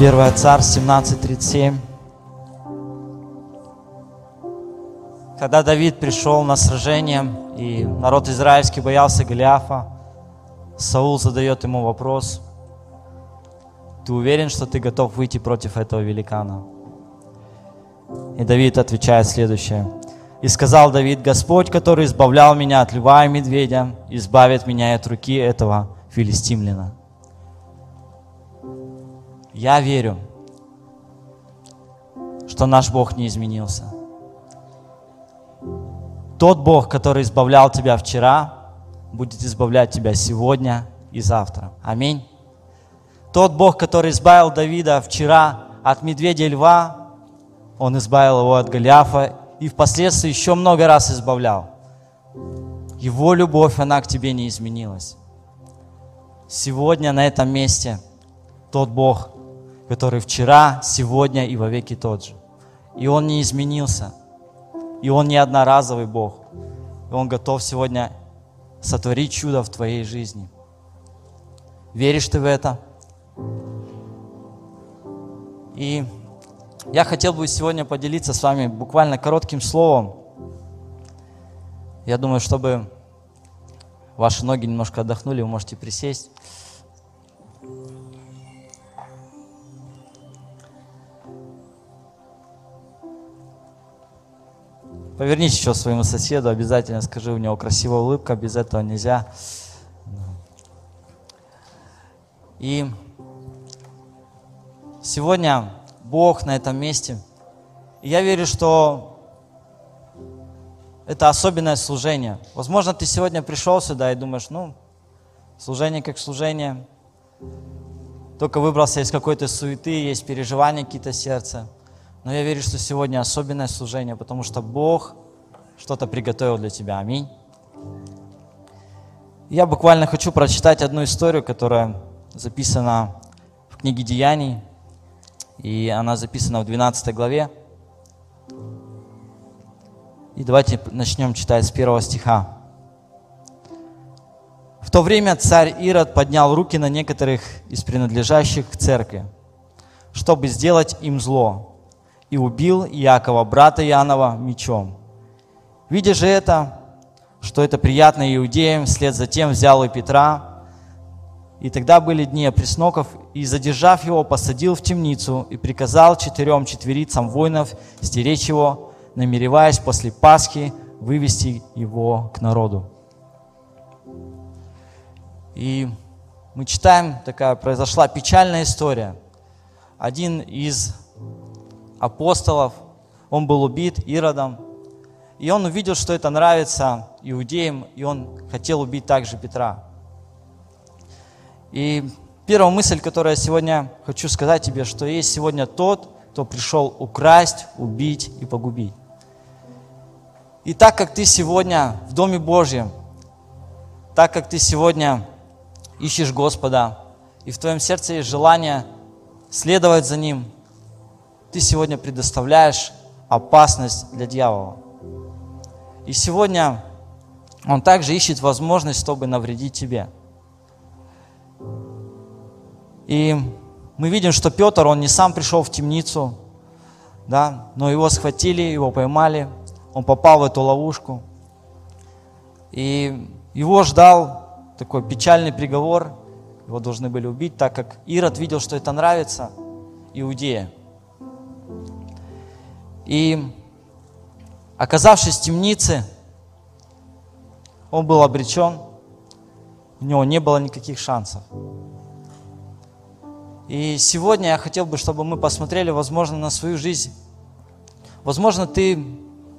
1 Царств 17:37. Когда Давид пришел на сражение, и народ израильский боялся Голиафа, Саул задает ему вопрос: «Ты уверен, что ты готов выйти против этого великана?» И Давид отвечает следующее: «И сказал Давид: Господь, который избавлял меня от льва и медведя, избавит меня от руки этого филистимлина». Я верю, что наш Бог не изменился. Тот Бог, который избавлял тебя вчера, будет избавлять тебя сегодня и завтра. Аминь. Тот Бог, который избавил Давида вчера от медведя и льва, Он избавил его от Голиафа и впоследствии еще много раз избавлял. Его любовь, она к тебе не изменилась. Сегодня на этом месте тот Бог, который вчера, сегодня и вовеки тот же. И Он не изменился. И Он не одноразовый Бог. И Он готов сегодня сотворить чудо в твоей жизни. Веришь ты в это? И я хотел бы сегодня поделиться с вами буквально коротким словом. Я думаю, чтобы ваши ноги немножко отдохнули, вы можете присесть. Повернись еще своему соседу, обязательно скажи, у него красивая улыбка, без этого нельзя. И сегодня Бог на этом месте. И я верю, что это особенное служение. Возможно, ты сегодня пришел сюда и думаешь, служение как служение. Только выбрался из какой-то суеты, есть переживания какие-то в сердце. Но я верю, что сегодня особенное служение, потому что Бог что-то приготовил для тебя. Аминь. Я буквально хочу прочитать одну историю, которая записана в книге Деяний, и она записана в 12 главе. И давайте начнем читать с 1 стиха. «В то время царь Ирод поднял руки на некоторых из принадлежащих к церкви, чтобы сделать им зло, и убил Иакова, брата Иоаннова, мечом. Видя же это, что это приятно иудеям, вслед за тем взял и Петра. И тогда были дни опресноков, и, задержав его, посадил в темницу и приказал 4 четверицам воинов стеречь его, намереваясь после Пасхи вывести его к народу». И мы читаем, такая произошла печальная история. Один из апостолов, он был убит Иродом, и он увидел, что это нравится иудеям, и он хотел убить также Петра. И первая мысль, которую я сегодня хочу сказать тебе, что есть сегодня тот, кто пришел украсть, убить и погубить. И так как ты сегодня в Доме Божьем, так как ты сегодня ищешь Господа, и в твоем сердце есть желание следовать за Ним, ты сегодня предоставляешь опасность для дьявола. И сегодня он также ищет возможность, чтобы навредить тебе. И мы видим, что Петр, он не сам пришел в темницу, но его схватили, его поймали, он попал в эту ловушку. И его ждал такой печальный приговор, его должны были убить, так как Ирод видел, что это нравится иудеям. И, оказавшись в темнице, он был обречен, у него не было никаких шансов. И сегодня я хотел бы, чтобы мы посмотрели, возможно, на свою жизнь. Возможно, ты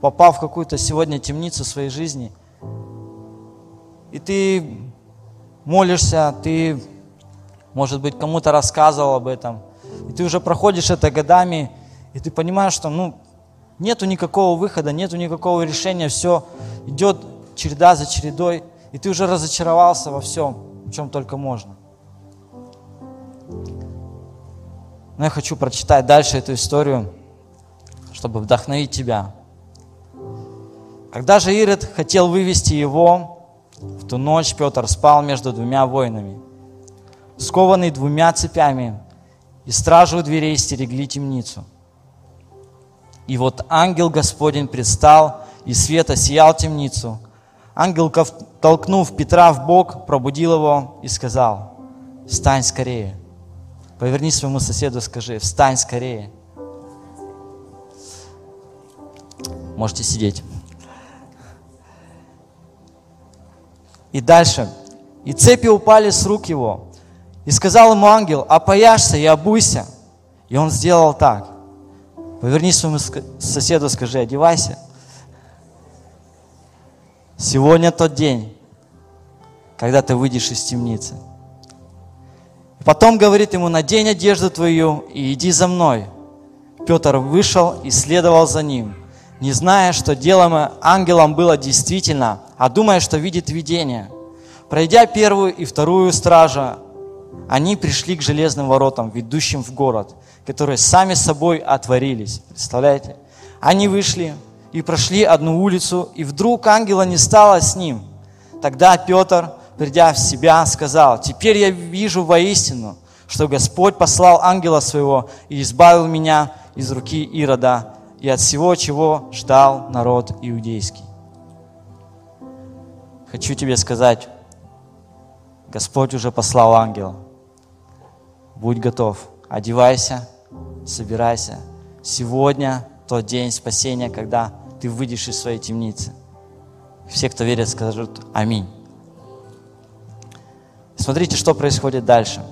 попал в какую-то сегодня темницу своей жизни, и ты молишься, ты, может быть, кому-то рассказывал об этом, и ты уже проходишь это годами, и ты понимаешь, что, нету никакого выхода, нету никакого решения, все идет череда за чередой, и ты уже разочаровался во всем, в чем только можно. Но я хочу прочитать дальше эту историю, чтобы вдохновить тебя. «Когда же Ирод хотел вывести его, в ту ночь Петр спал между двумя воинами, скованный 2 цепями, и и стражу у дверей стерегли темницу. И вот ангел Господень предстал, и свет осиял темницу. Ангел, толкнув Петра в бок, пробудил его и сказал: «Встань скорее». Поверни своему соседу, скажи: «Встань скорее». Можете сидеть. И дальше. «И цепи упали с рук его. И сказал ему ангел: опояшься и обуйся. И он сделал так». Поверни своему соседу, скажи: «Одевайся». Сегодня тот день, когда ты выйдешь из темницы. Потом говорит ему: «Надень одежду твою и иди за мной». Петр вышел и следовал за ним, не зная, что делаемое ангелом было действительно, а думая, что видит видение. Пройдя первую и вторую стражу, они пришли к железным воротам, ведущим в город, которые сами собой отворились. Представляете? Они вышли и прошли одну улицу, и вдруг ангела не стало с ним. Тогда Петр, придя в себя, сказал: «Теперь я вижу воистину, что Господь послал ангела своего и избавил меня из руки Ирода и от всего, чего ждал народ иудейский». Хочу тебе сказать, Господь уже послал ангела. Будь готов, одевайся, собирайся. Сегодня тот день спасения, когда ты выйдешь из своей темницы. Все, кто верит, скажут «Аминь». Смотрите, что происходит дальше.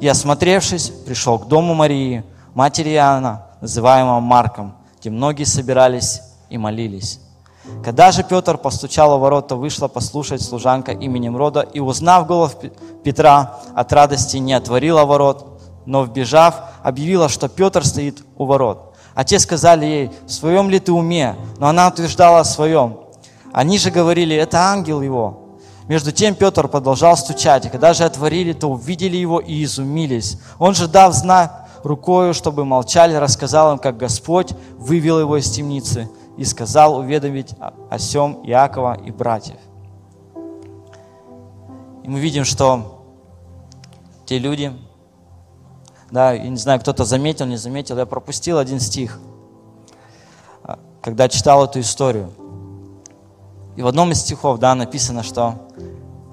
«И, осмотревшись, пришел к дому Марии, матери Иоанна, называемого Марком, где многие собирались и молились. Когда же Петр постучал у ворота, вышла послушать служанка именем Рода, и, узнав голос Петра, от радости не отворила ворот, но, вбежав, объявила, что Петр стоит у ворот. А те сказали ей: в своем ли ты уме? Но она утверждала о своем. Они же говорили: это ангел его». Между тем Петр продолжал стучать, и когда же отворили, то увидели его и изумились. Он же, дав знак рукою, чтобы молчали, рассказал им, как Господь вывел его из темницы, и сказал уведомить о сем Иакова и братьев. И мы видим, что те люди, да, я не знаю, кто-то заметил, не заметил, я пропустил один стих, когда читал эту историю. И в одном из стихов, да, написано, что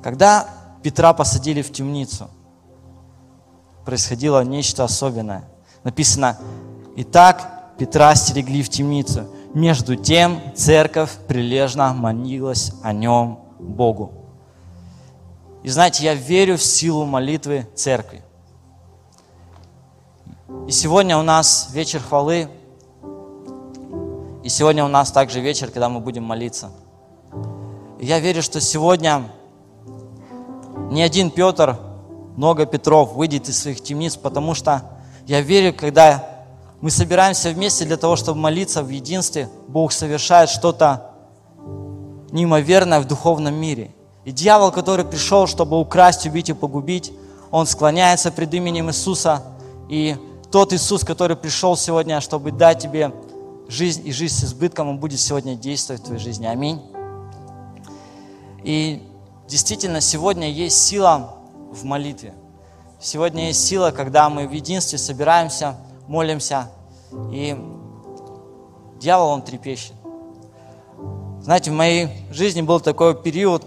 когда Петра посадили в темницу, происходило нечто особенное. Написано: «Итак, Петра стерегли в темницу. Между тем церковь прилежно молилась о нем Богу». И знаете, я верю в силу молитвы церкви. И сегодня у нас вечер хвалы. И сегодня у нас также вечер, когда мы будем молиться. Я верю, что сегодня не один Петр, много Петров выйдет из своих темниц, потому что я верю, когда мы собираемся вместе для того, чтобы молиться в единстве, Бог совершает что-то неимоверное в духовном мире. И дьявол, который пришел, чтобы украсть, убить и погубить, он склоняется пред именем Иисуса. И тот Иисус, который пришел сегодня, чтобы дать тебе жизнь и жизнь с избытком, он будет сегодня действовать в твоей жизни. Аминь. И действительно, сегодня есть сила в молитве. Сегодня есть сила, когда мы в единстве собираемся, молимся, и дьявол, он трепещет. Знаете, в моей жизни был такой период,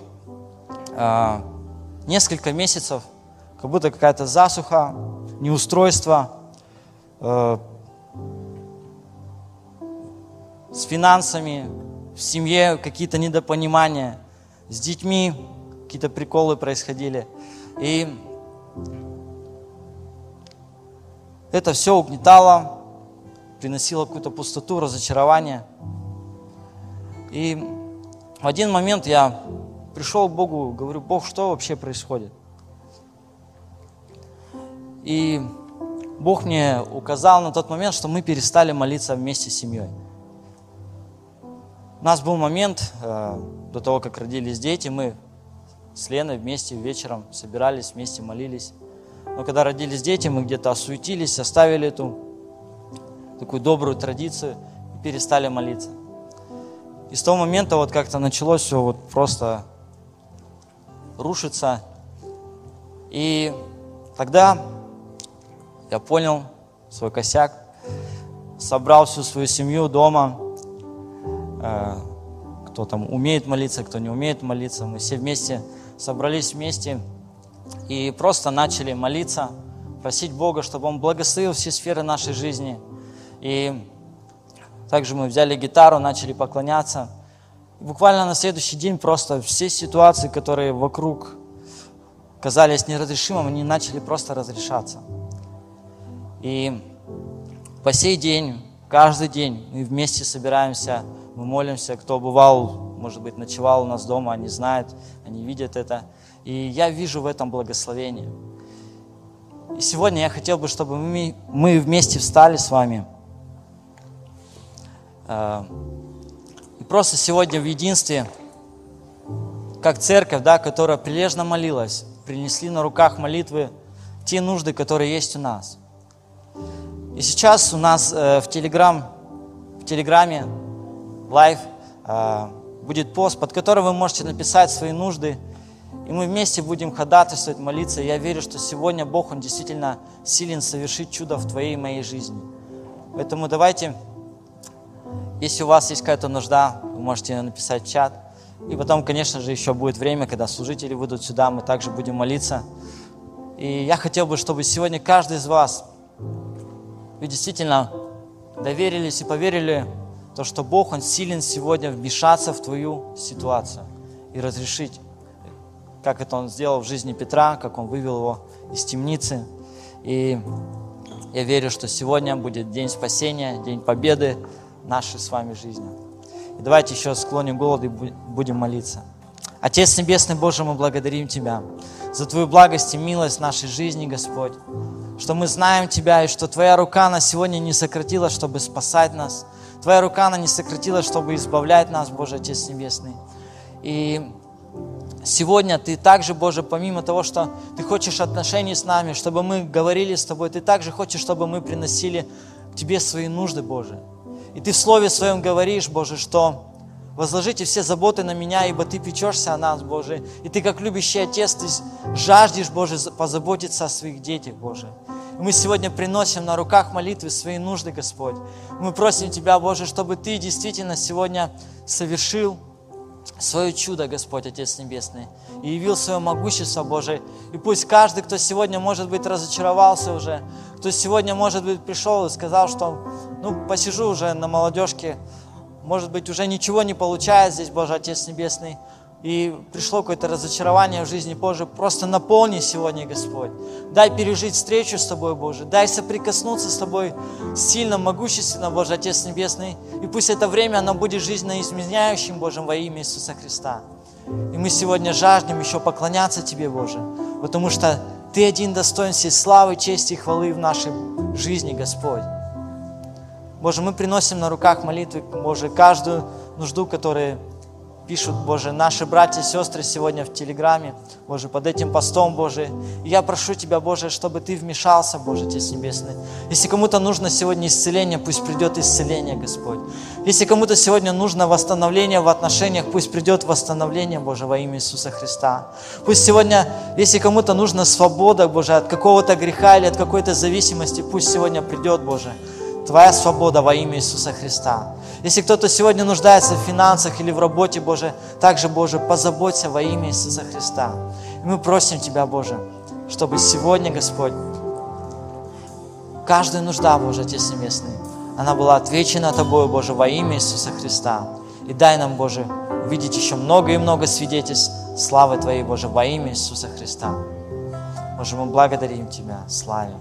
несколько месяцев, как будто какая-то засуха, неустройство с финансами, в семье какие-то недопонимания, с детьми какие-то приколы происходили. И это все угнетало, приносило какую-то пустоту, разочарование. И в один момент я пришел к Богу, говорю: «Бог, что вообще происходит?» И Бог мне указал на тот момент, что мы перестали молиться вместе с семьей. У нас был момент, до того, как родились дети, мы с Леной вместе вечером собирались, вместе молились. Но когда родились дети, мы где-то осуетились, оставили эту такую добрую традицию и перестали молиться. И с того момента вот как-то началось все вот просто рушиться. И тогда Я понял свой косяк, собрал всю свою семью дома. Кто там умеет молиться, кто не умеет молиться. Мы все вместе собрались вместе и просто начали молиться, просить Бога, чтобы Он благословил все сферы нашей жизни. И также мы взяли гитару, начали поклоняться. Буквально на следующий день просто все ситуации, которые вокруг казались неразрешимыми, они начали просто разрешаться. И по сей день, каждый день мы вместе собираемся, мы молимся. Кто бывал, может быть, ночевал у нас дома, они знают, они видят это. И я вижу в этом благословение. И сегодня я хотел бы, чтобы мы вместе встали с вами. И просто сегодня в единстве, как церковь, да, которая прилежно молилась, принесли на руках молитвы те нужды, которые есть у нас. И сейчас у нас в Телеграме лайв будет пост, под которым вы можете написать свои нужды. И мы вместе будем ходатайствовать, молиться. И я верю, что сегодня Бог, Он действительно силен совершить чудо в твоей и моей жизни. Поэтому давайте, если у вас есть какая-то нужда, вы можете ее написать в чат. И потом, конечно же, еще будет время, когда служители выйдут сюда, мы также будем молиться. И я хотел бы, чтобы сегодня каждый из вас, вы действительно доверились и поверили, то, что Бог, Он силен сегодня вмешаться в твою ситуацию и разрешить, как это Он сделал в жизни Петра, как Он вывел его из темницы. И я верю, что сегодня будет день спасения, день победы нашей с вами жизни. И давайте еще склоним голову и будем молиться. Отец Небесный, Боже, мы благодарим Тебя за Твою благость и милость в нашей жизни, Господь, что мы знаем Тебя и что Твоя рука на сегодня не сократилась, чтобы спасать нас. Твоя рука, она не сократилась, чтобы избавлять нас, Боже, Отец Небесный. И сегодня Ты также, Боже, помимо того, что Ты хочешь отношений с нами, чтобы мы говорили с Тобой, Ты также хочешь, чтобы мы приносили к Тебе свои нужды, Боже. И Ты в Слове Своем говоришь, Боже, что возложите все заботы на меня, ибо Ты печешься о нас, Боже. И Ты, как любящий Отец, Ты жаждешь, Боже, позаботиться о своих детях, Боже. Мы сегодня приносим на руках молитвы свои нужды, Господь. Мы просим Тебя, Боже, чтобы Ты действительно сегодня совершил свое чудо, Господь, Отец Небесный, и явил свое могущество, Боже. И пусть каждый, кто сегодня, может быть, разочаровался уже, кто сегодня, может быть, пришел и сказал, что, посижу уже на молодежке, может быть, уже ничего не получает здесь, Боже, Отец Небесный, и пришло какое-то разочарование в жизни, Боже, просто наполни сегодня, Господь. Дай пережить встречу с Тобой, Боже. Дай соприкоснуться с Тобой сильно, могущественно, Боже, Отец Небесный. И пусть это время, оно будет жизнеизменяющим, Боже, во имя Иисуса Христа. И мы сегодня жаждем еще поклоняться Тебе, Боже, потому что Ты один достоин всей славы, чести и хвалы в нашей жизни, Господь. Боже, мы приносим на руках молитвы, Боже, каждую нужду, которая пишут, Боже, наши братья и сестры сегодня в Телеграме, Боже, под этим постом, Боже. И я прошу Тебя, Боже, чтобы Ты вмешался, Боже, Отец Небесный. Если кому-то нужно сегодня исцеление, пусть придет исцеление, Господь. Если кому-то сегодня нужно восстановление в отношениях, пусть придет восстановление, Боже, во имя Иисуса Христа. Пусть сегодня, если кому-то нужна свобода, Боже, от какого-то греха или от какой-то зависимости, пусть сегодня придет, Боже, Твоя свобода во имя Иисуса Христа. Если кто-то сегодня нуждается в финансах или в работе, Боже, также, Боже, позаботься во имя Иисуса Христа. И мы просим Тебя, Боже, чтобы сегодня, Господь, каждая нужда, Боже, Отец Небесный, она была отвечена Тобою, Боже, во имя Иисуса Христа. И дай нам, Боже, увидеть еще много и много свидетельств славы Твоей, Боже, во имя Иисуса Христа. Боже, мы благодарим Тебя, славим.